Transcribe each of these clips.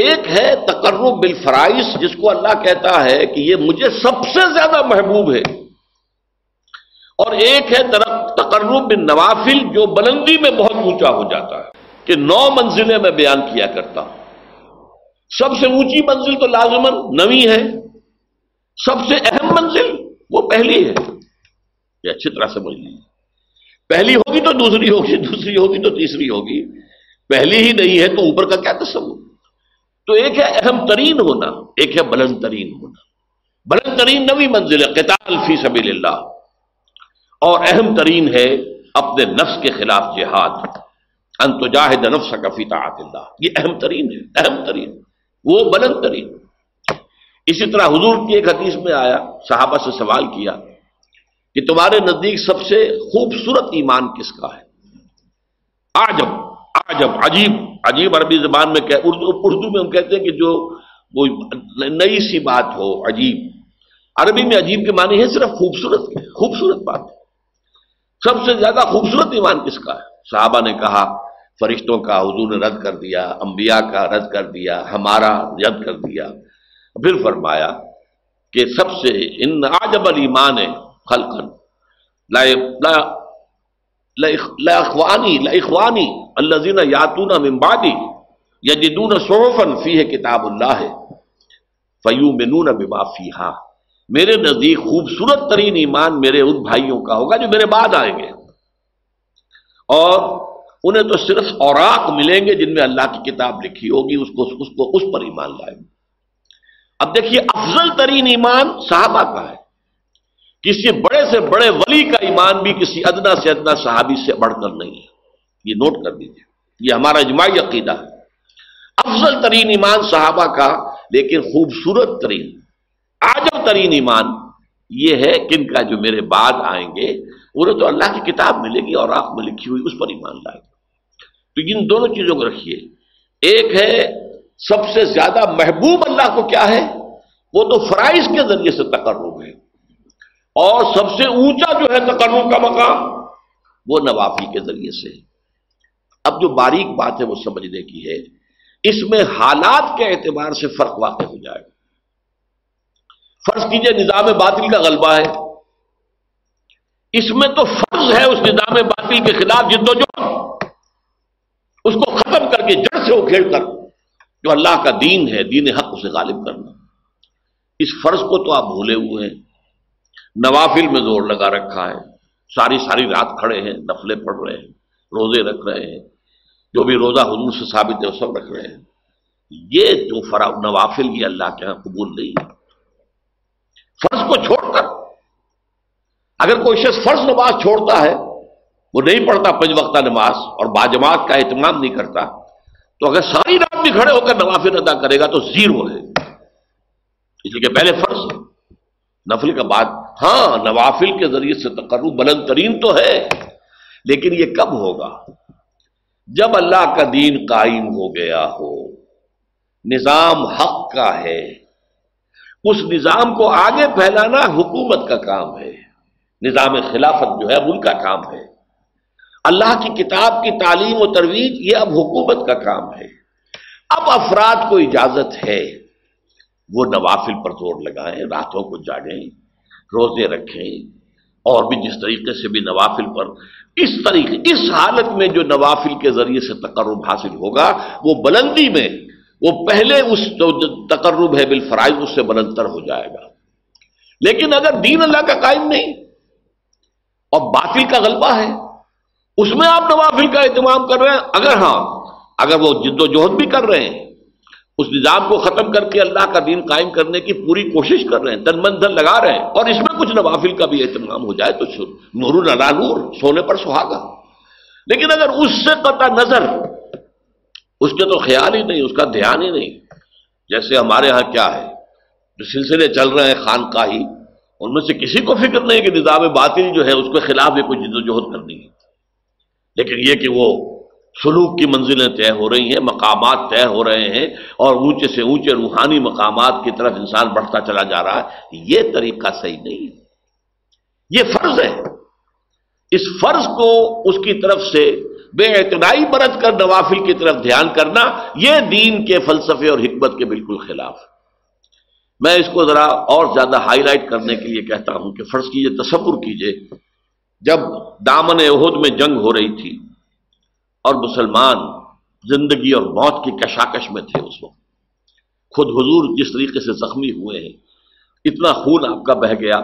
ایک ہے تقرب بالفرائض جس کو اللہ کہتا ہے کہ یہ مجھے سب سے زیادہ محبوب ہے، اور ایک ہے تقرب بالنوافل جو بلندی میں بہت اونچا ہو جاتا ہے، کہ 9 منزلیں میں بیان کیا کرتا ہوں، سب سے اونچی منزل تو لازماً نوی ہے، سب سے اہم منزل وہ پہلی ہے، یہ اچھی طرح سمجھ لیجیے، پہلی ہوگی تو دوسری ہوگی، دوسری ہوگی تو تیسری ہوگی، پہلی ہی نہیں ہے تو اوپر کا کیا تصور؟ تو ایک ہے اہم ترین ہونا، ایک ہے بلند ترین ہونا، بلند ترین نوی منزل قتال فی سبیل اللہ، اور اہم ترین ہے اپنے نفس کے خلاف جہاد، ان تجاہد نفسک فی طاعت اللہ، یہ اہم ترین ہے، اہم ترین وہ بلند ترین۔ اسی طرح حضور کی ایک حدیث میں آیا، صحابہ سے سوال کیا کہ تمہارے نزدیک سب سے خوبصورت ایمان کس کا ہے؟ عجب عجب، عجیب، عجیب عربی زبان میں کہ اردو میں ہم کہتے ہیں کہ جو کوئی نئی سی بات ہو، عجیب، عربی میں عجیب کے معنی ہے صرف خوبصورت، خوبصورت بات ہے، سب سے زیادہ خوبصورت ایمان کس کا ہے؟ صحابہ نے کہا فرشتوں کا، حضور نے رد کر دیا، انبیاء کا رد کر دیا، ہمارا رد کر دیا، پھر فرمایا کہ سب سے ان عجب الایمان خلقن لا اخوانی لا اخوانی الذین یاتون من بعدی یجدون صحفا فیہ کتاب اللہ فیؤمنون بما فیہا، میرے نزدیک خوبصورت ترین ایمان میرے ان بھائیوں کا ہوگا جو میرے بعد آئیں گے، اور انہیں تو صرف اوراق ملیں گے جن میں اللہ کی کتاب لکھی ہوگی، اس کو اس پر ایمان لائیں گے۔ اب دیکھیے افضل ترین ایمان صحابہ کا ہے، کسی بڑے سے بڑے ولی کا ایمان بھی کسی ادنا سے ادنا صحابی سے بڑھ کر نہیں ہے، یہ نوٹ کر دیجئے، یہ ہمارا اجماعی عقیدہ ہے، افضل ترین ایمان صحابہ کا، لیکن خوبصورت ترین عجب ترین ایمان یہ ہے کہ ان کا جو میرے بعد آئیں گے انہیں تو اللہ کی کتاب ملے گی اور آپ میں لکھی ہوئی اس پر ایمان لائے گا۔ تو ان دونوں چیزوں کو رکھیے، ایک ہے سب سے زیادہ محبوب اللہ کو کیا ہے، وہ تو فرائض کے ذریعے سے تقرب ہے، اور سب سے اونچا جو ہے تقرب کا مقام وہ نوافل کے ذریعے سے۔ اب جو باریک بات ہے وہ سمجھنے کی ہے، اس میں حالات کے اعتبار سے فرق واقع ہو جائے گا۔ فرض کیجئے نظام باطل کا غلبہ ہے، اس میں تو فرض ہے اس نظام باطل کے خلاف جد و جہد، اس کو ختم کر کے جڑ سے اکھیڑ کر جو اللہ کا دین ہے، دین حق، اسے غالب کرنا، اس فرض کو تو آپ بھولے ہوئے ہیں، نوافل میں زور لگا رکھا ہے، ساری رات کھڑے ہیں، نفلیں پڑھ رہے ہیں، روزے رکھ رہے ہیں، جو بھی روزہ حضور سے ثابت ہے وہ سب رکھ رہے ہیں، یہ جو نوافل یہ اللہ کے ہاں قبول نہیں ہے۔ فرض کو چھوڑ کر اگر کوئی شخص فرض نماز چھوڑتا ہے، وہ نہیں پڑھتا 5 وقتہ نماز اور باجماعت کا اہتمام نہیں کرتا، تو اگر ساری رات بھی کھڑے ہو کر نوافل ادا کرے گا تو زیرو ہے، اس لیے کہ پہلے فرض ہے، نفل کا بعد۔ ہاں نوافل کے ذریعے سے تقرب بلند ترین تو ہے، لیکن یہ کب ہوگا؟ جب اللہ کا دین قائم ہو گیا ہو، نظام حق کا ہے، اس نظام کو آگے پھیلانا حکومت کا کام ہے، نظام خلافت جو ہے ان کا کام ہے، اللہ کی کتاب کی تعلیم و ترویج یہ اب حکومت کا کام ہے، اب افراد کو اجازت ہے وہ نوافل پر زور لگائیں، راتوں کو جاگیں، روزے رکھیں، اور بھی جس طریقے سے بھی نوافل پر، اس حالت میں جو نوافل کے ذریعے سے تقرب حاصل ہوگا وہ بلندی میں، وہ پہلے اس تقرب ہے بالفرائض اس سے بلند تر ہو جائے گا۔ لیکن اگر دین اللہ کا قائم نہیں اور باطل کا غلبہ ہے، اس میں آپ نوافل کا اہتمام کر رہے ہیں، اگر وہ جد و جہد بھی کر رہے ہیں، اس نظام کو ختم کر کے اللہ کا دین قائم کرنے کی پوری کوشش کر رہے ہیں، تن من دھن لگا رہے ہیں، اور اس میں کچھ نوافل کا بھی اہتمام ہو جائے تو نور علی نور، سونے پر سہاگا۔ لیکن اگر اس سے قطع نظر، اس کے تو خیال ہی نہیں، اس کا دھیان ہی نہیں، جیسے ہمارے ہاں کیا ہے، جو سلسلے چل رہے ہیں خانقاہی، ان میں سے کسی کو فکر نہیں کہ نظام باطل جو ہے اس کے خلاف بھی کوئی جد و جہد کرنی ہے، لیکن یہ کہ وہ سلوک کی منزلیں طے ہو رہی ہیں، مقامات طے ہو رہے ہیں، اور اونچے سے اونچے روحانی مقامات کی طرف انسان بڑھتا چلا جا رہا ہے، یہ طریقہ صحیح نہیں ہے، یہ فرض ہے، اس فرض کو اس کی طرف سے بے اعتنائی برت کر نوافل کی طرف دھیان کرنا یہ دین کے فلسفے اور حکمت کے بالکل خلاف ہے۔ میں اس کو ذرا اور زیادہ ہائی لائٹ کرنے کے لیے کہتا ہوں کہ فرض کیجئے، تصور کیجئے، جب دامن احد میں جنگ ہو رہی تھی اور مسلمان زندگی اور موت کی کشاکش میں تھے، اس وقت خود حضور جس طریقے سے زخمی ہوئے ہیں، اتنا خون آپ کا بہ گیا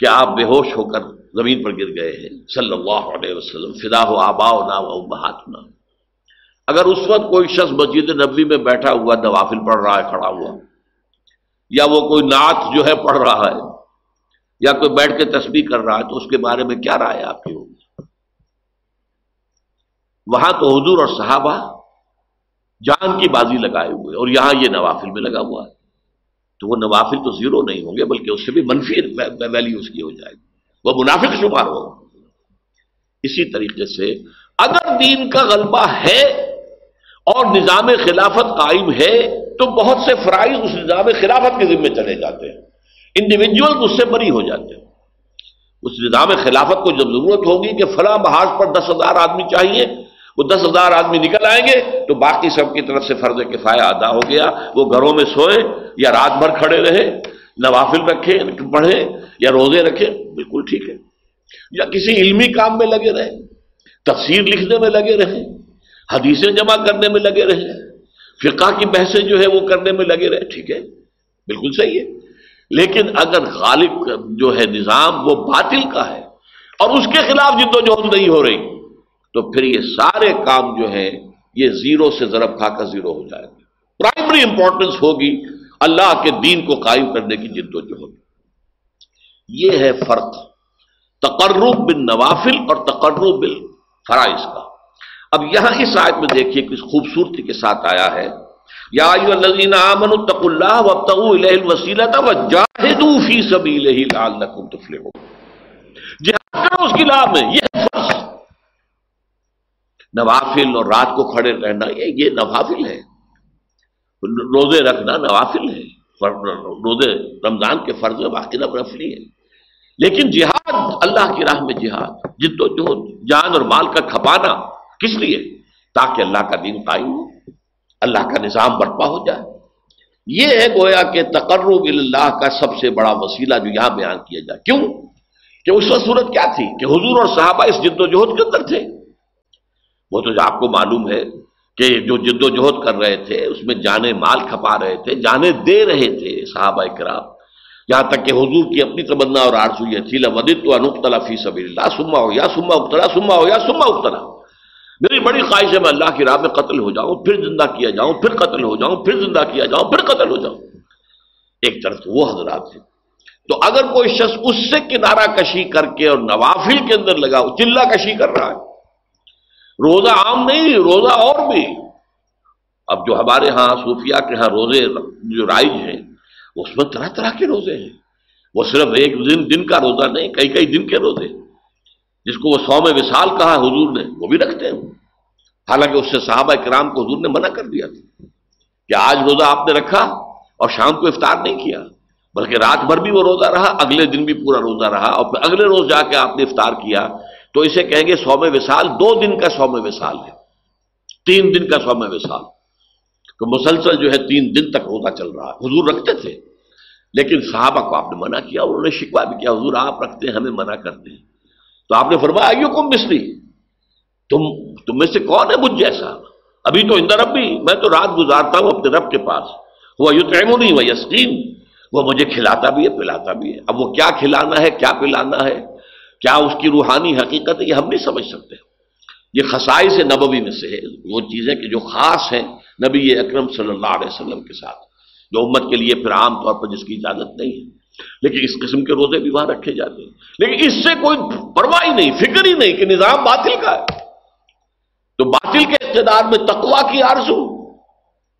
کہ آپ بے ہوش ہو کر زمین پر گر گئے ہیں، صلی اللہ علیہ وسلم، فدا ہو آباؤنا و امہاتنا۔ اگر اس وقت کوئی شخص مسجد نبوی میں بیٹھا ہوا نوافل پڑھ رہا ہے، کھڑا ہوا، یا وہ کوئی نعت جو ہے پڑھ رہا ہے، یا کوئی بیٹھ کے تسبیح کر رہا ہے، تو اس کے بارے میں کیا رائے آپ کی ہوگی؟ وہاں تو حضور اور صحابہ جان کی بازی لگائے ہوئے، اور یہاں یہ نوافل میں لگا ہوا ہے، تو وہ نوافل تو زیرو نہیں ہوں گے بلکہ اس سے بھی منفی ویلیو اس کی ہو جائے گی، وہ منافق شمار ہو۔ اسی طریقے سے اگر دین کا غلبہ ہے اور نظام خلافت قائم ہے تو بہت سے فرائض اس نظام خلافت کے ذمہ چلے جاتے ہیں، انڈیویجول اس سے بری ہو جاتے ہیں۔ اس نظام خلافت کو جب ضرورت ہوگی کہ فلاں محاذ پر 10,000 آدمی چاہیے، وہ 10,000 آدمی نکل آئیں گے تو باقی سب کی طرف سے فرض کفایہ ادا ہو گیا، وہ گھروں میں سوئیں یا رات بھر کھڑے رہیں، نوافل رکھیں، پڑھیں یا روزے رکھیں، بالکل ٹھیک ہے، یا کسی علمی کام میں لگے رہیں، تفسیر لکھنے میں لگے رہیں، حدیثیں جمع کرنے میں لگے رہیں، فقہ کی بحثیں جو ہے وہ کرنے میں لگے رہیں، ٹھیک ہے، بالکل صحیح ہے۔ لیکن اگر غالب جو ہے نظام وہ باطل کا ہے اور اس کے خلاف جد و جہد نہیں ہو رہی تو پھر یہ سارے کام جو ہیں یہ زیرو سے ضرب کھا کر زیرو ہو جائیں گے۔ پرائمری امپورٹنس ہوگی اللہ کے دین کو قائم کرنے کی جد و جہد۔ یہ ہے فرق تقرب بالنوافل اور تقرب بالفرائض کا۔ اب یہاں اس آیت میں دیکھیے کس خوبصورتی کے ساتھ آیا ہے، یا ایھا الذین آمنوا اتقوا اللہ وابتغوا الیہ الوسیلۃ وجاہدوا فی سبیلہ لعلکم تفلحون۔ جہاد کرو اس کی راہ میں، یہ فرض۔ نوافل اور رات کو کھڑے رہنا یہ نوافل ہے، روزے رکھنا نوافل ہے، روزے رمضان کے فرض باقی نفلی ہے، لیکن جہاد اللہ کی راہ میں جہاد، جد و جہد، جان اور مال کا کھپانا، کس لیے؟ تاکہ اللہ کا دین قائم ہو، اللہ کا نظام برپا ہو جائے۔ یہ ہے گویا کہ تقرب اللہ کا سب سے بڑا وسیلہ جو یہاں بیان کیا جائے۔ کیوں کہ اس وقت صورت کیا تھی کہ حضور اور صحابہ اس جد و جہد کے اندر تھے، وہ تو آپ کو معلوم ہے کہ جو جد و جہد کر رہے تھے اس میں جانے مال کھپا رہے تھے، جانے دے رہے تھے صحابہ کرام، یہاں تک کہ حضور کی اپنی تمنا اور آرزو یہ تھی، لَوَدِدْتُ أَنْ أُقْتَلَ فِي سَبِيلِ اللَّهِ ثُمَّ أُحْيَا ثُمَّ أُقْتَلَ ثُمَّ أُحْيَا ثُمَّ أُقْتَلَ، میری بڑی خواہش ہے میں اللہ کی راہ میں قتل ہو جاؤں، پھر زندہ کیا جاؤں، پھر قتل ہو جاؤں، پھر زندہ کیا جاؤں، پھر قتل ہو جاؤں۔ ایک طرف وہ حضرات تھے، تو اگر کوئی شخص اس سے کنارہ کشی کر کے اور نوافل کے اندر لگا، چلہ کشی کر رہا ہے، روزہ عام نہیں، روزہ اور بھی، اب جو ہمارے ہاں صوفیہ کے ہاں روزے جو رائج ہیں اس میں طرح طرح کے روزے ہیں، وہ صرف ایک دن کا روزہ نہیں، کئی کئی دن کے روزے، جس کو وہ صوم وصال کہا حضور نے، وہ بھی رکھتے ہیں، حالانکہ اس سے صحابہ کرام کو حضور نے منع کر دیا تھا کہ آج روزہ آپ نے رکھا اور شام کو افطار نہیں کیا، بلکہ رات بھر بھی وہ روزہ رہا، اگلے دن بھی پورا روزہ رہا، اور پھر اگلے روز جا کے آپ نے افطار کیا، تو اسے کہیں گے صوم وصال، 2 دن کا صوم وصال ہے، 3 دن کا صوم وصال، تو مسلسل جو ہے 3 دن تک روزہ چل رہا ہے، حضور رکھتے تھے، لیکن صحابہ کو آپ نے منع کیا، انہوں نے شکوہ بھی کیا، حضور آپ رکھتے ہیں، ہمیں منع کرتے ہیں، تو آپ نے فرمایا ایوکم مثلی، تم میں سے کون ہے مجھ جیسا، ابھی تو اندر ربی، میں تو رات گزارتا ہوں اپنے رب کے پاس، وہ یطعمنی و یسقین، وہ مجھے کھلاتا بھی ہے پلاتا بھی ہے۔ اب وہ کیا کھلانا ہے کیا پلانا ہے، کیا اس کی روحانی حقیقت ہے، یہ ہم نہیں سمجھ سکتے، یہ خصائص نبوی میں سے ہے، وہ چیزیں کہ جو خاص ہیں نبی اکرم صلی اللہ علیہ وسلم کے ساتھ، جو امت کے لیے پھر عام طور پر جس کی اجازت نہیں ہے، لیکن اس قسم کے روزے بھی وہاں رکھے جاتے ہیں، لیکن اس سے کوئی پرواہ ہی نہیں، فکر ہی نہیں کہ نظام باطل کا ہے۔ تو باطل کے اقتدار میں تقویٰ کی آرزو،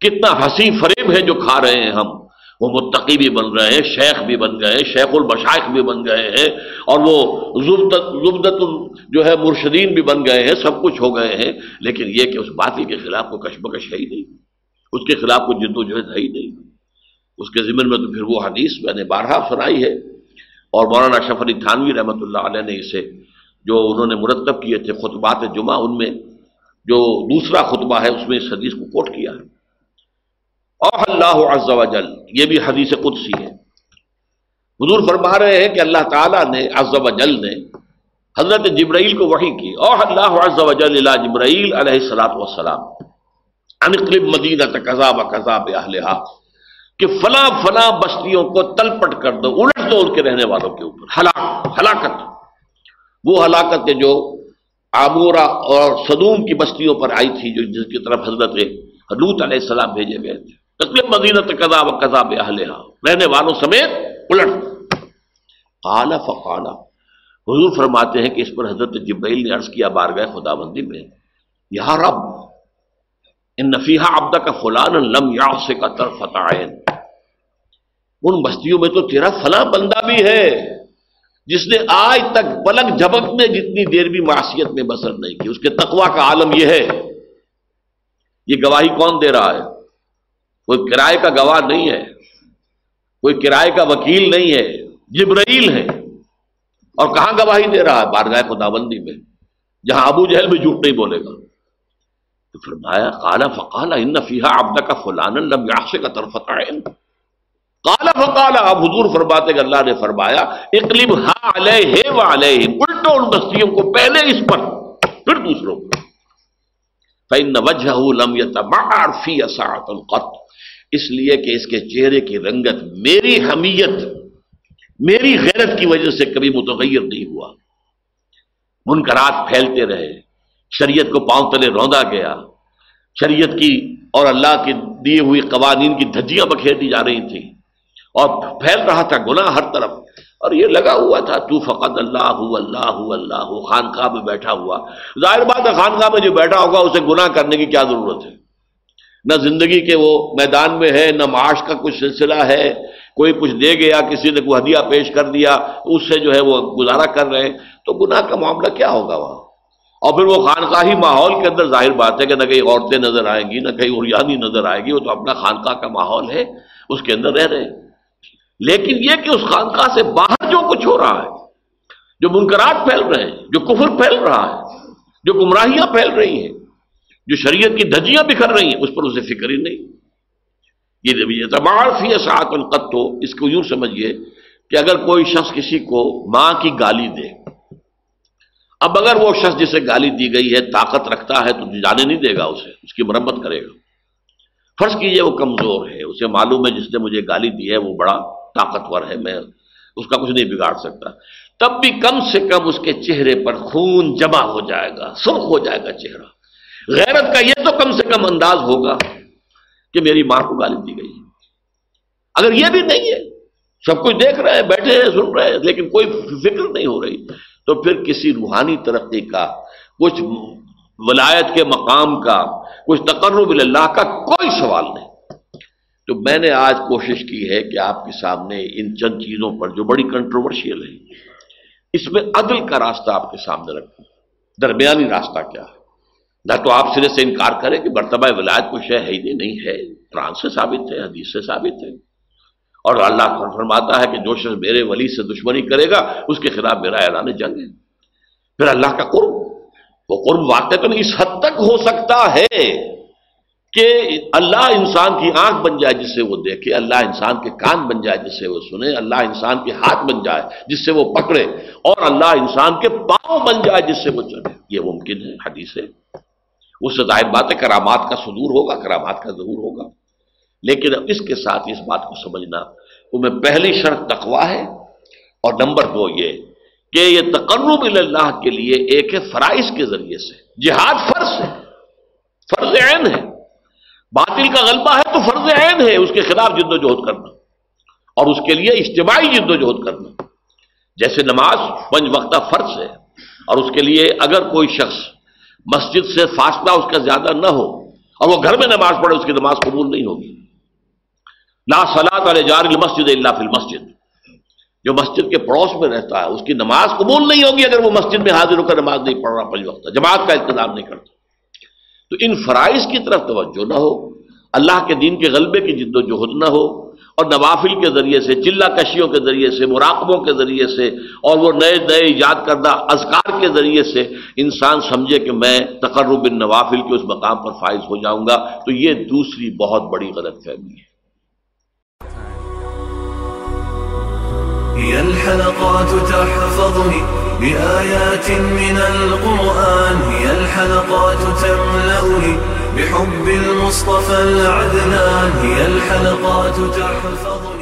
کتنا ہنسی فریب ہے جو کھا رہے ہیں ہم، وہ متقی بھی بن گئے ہیں، شیخ بھی بن گئے ہیں، شیخ المشائخ بھی بن گئے ہیں، اور وہ زبدت جو ہے مرشدین بھی بن گئے ہیں، سب کچھ ہو گئے ہیں، لیکن یہ کہ اس باطل کے خلاف کوئی کشمکش ہے ہی نہیں، اس کے خلاف کوئی جد و جہد ہے ہی نہیں۔ اس کے ضمن میں تو پھر وہ حدیث میں نے بارہا سنائی ہے، اور مولانا اشرف علی تھانوی رحمۃ اللہ علیہ نے اسے جو انہوں نے مرتب کیے تھے خطبات جمعہ، ان میں جو دوسرا خطبہ ہے اس میں اس حدیث کو کوٹ کیا ہے۔ اور اللہ عز و جل، یہ بھی حدیث قدسی ہے، حضور فرما رہے ہیں کہ اللہ تعالیٰ نے عز و جل نے حضرت جبرائیل کو وحی کی، اور اللہ عز و جل الی جبرائیل علیہ الصلوۃ والسلام ان اقلب مدینۃ کذا و کذا باہلھا، کہ فلاں فلاں بستیوں کو تلپٹ کر دو، الٹ دو ان کے رہنے والوں کے اوپر، ہلاکت، وہ ہلاکت کے جو عامورہ اور صدوم کی بستیوں پر آئی تھی، جو جس کی طرف حضرت لوط علیہ السلام بھیجے گئے تھے، تقریب مدینۃ کذا و کذا باہلھا، رہنے والوں سمیت الٹ دو۔ قال فقال، حضور فرماتے ہیں کہ اس پر حضرت جبرائیل نے عرض کیا بارگاہ خداوندی میں، یا رب ان فیہا عبدک فلانا لم یعصک طرفۃ عین، ان بستیوں میں تو تیرا فلاں بندہ بھی ہے جس نے آج تک پلک جھپکنے جتنی دیر بھی معصیت میں بسر نہیں کی، اس کے تقوی کا عالم یہ ہے۔ یہ گواہی کون دے رہا ہے؟ کوئی کرائے کا گواہ نہیں ہے، کوئی کرائے کا وکیل نہیں ہے، جبرائیل ہے۔ اور کہاں گواہی دے رہا ہے؟ بارگاہ خداوندی میں، جہاں ابو جہل بھی جھوٹ نہیں بولے گا۔ تو فرمایا قال فقال ان فیہا عبدک فلانا لم یعصک طرفۃ عین، قال فقال، اب حضور فرماتے کہ اللہ نے فرمایا اقلبھا علیہ وعلیہ، الٹو ان بستیوں کو، پہلے اس پر پھر دوسروں پر، فإن وجہہ لم یتبعر فی ساعۃ قط، اس لیے کہ اس کے چہرے کی رنگت میری حمیت، میری غیرت کی وجہ سے کبھی متغیر نہیں ہوا۔ منکرات پھیلتے رہے، شریعت کو پاؤں تلے روندا گیا، شریعت کی اور اللہ کے دیے ہوئی قوانین کی دھجیاں بکھیرتی جا رہی تھیں، اور پھیل رہا تھا گناہ ہر طرف، اور یہ لگا ہوا تھا تو فقط اللہ اللہ اللہ، خانقاہ میں بیٹھا ہوا۔ ظاہر بات ہے خانقاہ میں جو بیٹھا ہوگا اسے گناہ کرنے کی کیا ضرورت ہے؟ نہ زندگی کے وہ میدان میں ہے، نہ معاش کا کچھ سلسلہ ہے، کوئی کچھ دے گیا، کسی نے کوئی ہدیہ پیش کر دیا، اس سے جو ہے وہ گزارا کر رہے ہیں، تو گناہ کا معاملہ کیا ہوگا وہاں؟ اور پھر وہ خانقاہی ماحول کے اندر ظاہر بات ہے کہ نہ کہیں عورتیں نظر آئیں گی، نہ کہیں عریانی نظر آئے گی، وہ تو اپنا خانقاہ کا ماحول ہے، اس کے اندر رہ رہے ہیں۔ لیکن یہ کہ اس خانقاہ سے باہر جو کچھ ہو رہا ہے، جو منکرات پھیل رہے ہیں، جو کفر پھیل رہا ہے، جو گمراہیاں پھیل رہی ہیں، جو شریعت کی دھجیاں بکھر رہی ہیں، اس پر اسے فکر ہی نہیں۔ یہ اعتبار فی ساعۃ القط، اس کو یوں سمجھیے کہ اگر کوئی شخص کسی کو ماں کی گالی دے، اب اگر وہ شخص جسے گالی دی گئی ہے طاقت رکھتا ہے تو جانے نہیں دے گا، اسے اس کی مرمت کرے گا۔ فرض کیجیے وہ کمزور ہے، اسے معلوم ہے جس نے مجھے گالی دی ہے وہ بڑا طاقتور ہے، میں اس کا کچھ نہیں بگاڑ سکتا، تب بھی کم سے کم اس کے چہرے پر خون جمع ہو جائے گا، سرخ ہو جائے گا چہرہ، غیرت کا یہ تو کم سے کم انداز ہوگا کہ میری ماں کو گالی دی گئی۔ اگر یہ بھی نہیں ہے، سب کچھ دیکھ رہے ہیں، بیٹھے ہیں، سن رہے ہیں، لیکن کوئی فکر نہیں ہو رہی، تو پھر کسی روحانی ترقی کا، کچھ ولایت کے مقام کا، کچھ تقرب اللہ کا کوئی سوال نہیں۔ تو میں نے آج کوشش کی ہے کہ آپ کے سامنے ان چند چیزوں پر جو بڑی کنٹروورشیل ہیں، اس میں عدل کا راستہ آپ کے سامنے رکھوں، درمیانی راستہ کیا ہے۔ نہ تو آپ سرے سے انکار کریں کہ مرتبہ ولایت کوئی شے ہے ہی نہیں ہے، قرآن سے ثابت ہے، حدیث سے ثابت ہے، اور اللہ فرماتا ہے کہ جو شخص میرے ولی سے دشمنی کرے گا اس کے خلاف میرا اعلان جنگ ہے۔ پھر اللہ کا قرب، وہ قرب واقعتاً اس حد تک ہو سکتا ہے کہ اللہ انسان کی آنکھ بن جائے جس سے وہ دیکھے، اللہ انسان کے کان بن جائے جس سے وہ سنے، اللہ انسان کے ہاتھ بن جائے جس سے وہ پکڑے، اور اللہ انسان کے پاؤں بن جائے جس سے وہ چلے۔ یہ ممکن ہے، حدیث ہے، اس سے ظاہر بات ہے کرامات کا صدور ہوگا، کرامات کا ظہور ہوگا۔ لیکن اب اس کے ساتھ اس بات کو سمجھنا تو میں پہلی شرط تقویٰ ہے، اور نمبر دو یہ کہ یہ تقرب اللہ کے لیے ایک ہے فرائض کے ذریعے سے، جہاد فرض ہے، فرض عین ہے، باطل کا غلبہ ہے تو فرض عین ہے اس کے خلاف جد و جہد کرنا، اور اس کے لیے اجتماعی جد و جہد کرنا۔ جیسے نماز پنج وقتہ فرض ہے، اور اس کے لیے اگر کوئی شخص مسجد سے فاصلہ اس کا زیادہ نہ ہو اور وہ گھر میں نماز پڑھے، اس کی نماز قبول نہیں ہوگی۔ لا صلاۃ علی جار المسجد الا فی المسجد، جو مسجد کے پڑوس میں رہتا ہے اس کی نماز قبول نہیں ہوگی اگر وہ مسجد میں حاضر ہو کر نماز نہیں پڑھ رہا، پنج وقت جماعت کا انتظام نہیں کرتا۔ تو ان فرائض کی طرف توجہ نہ ہو، اللہ کے دین کے غلبے کی جد و جہد نہ ہو، اور نوافل کے ذریعے سے، چلہ کشیوں کے ذریعے سے، مراقبوں کے ذریعے سے، اور وہ نئے نئے ایجاد کردہ اذکار کے ذریعے سے انسان سمجھے کہ میں تقرب النوافل کے اس مقام پر فائز ہو جاؤں گا، تو یہ دوسری بہت بڑی غلط فہمی ہے۔ هي الحلقات تحفظني بآيات من القرآن، هي الحلقات تملأني بحب المصطفى العدنان، هي الحلقات تحفظني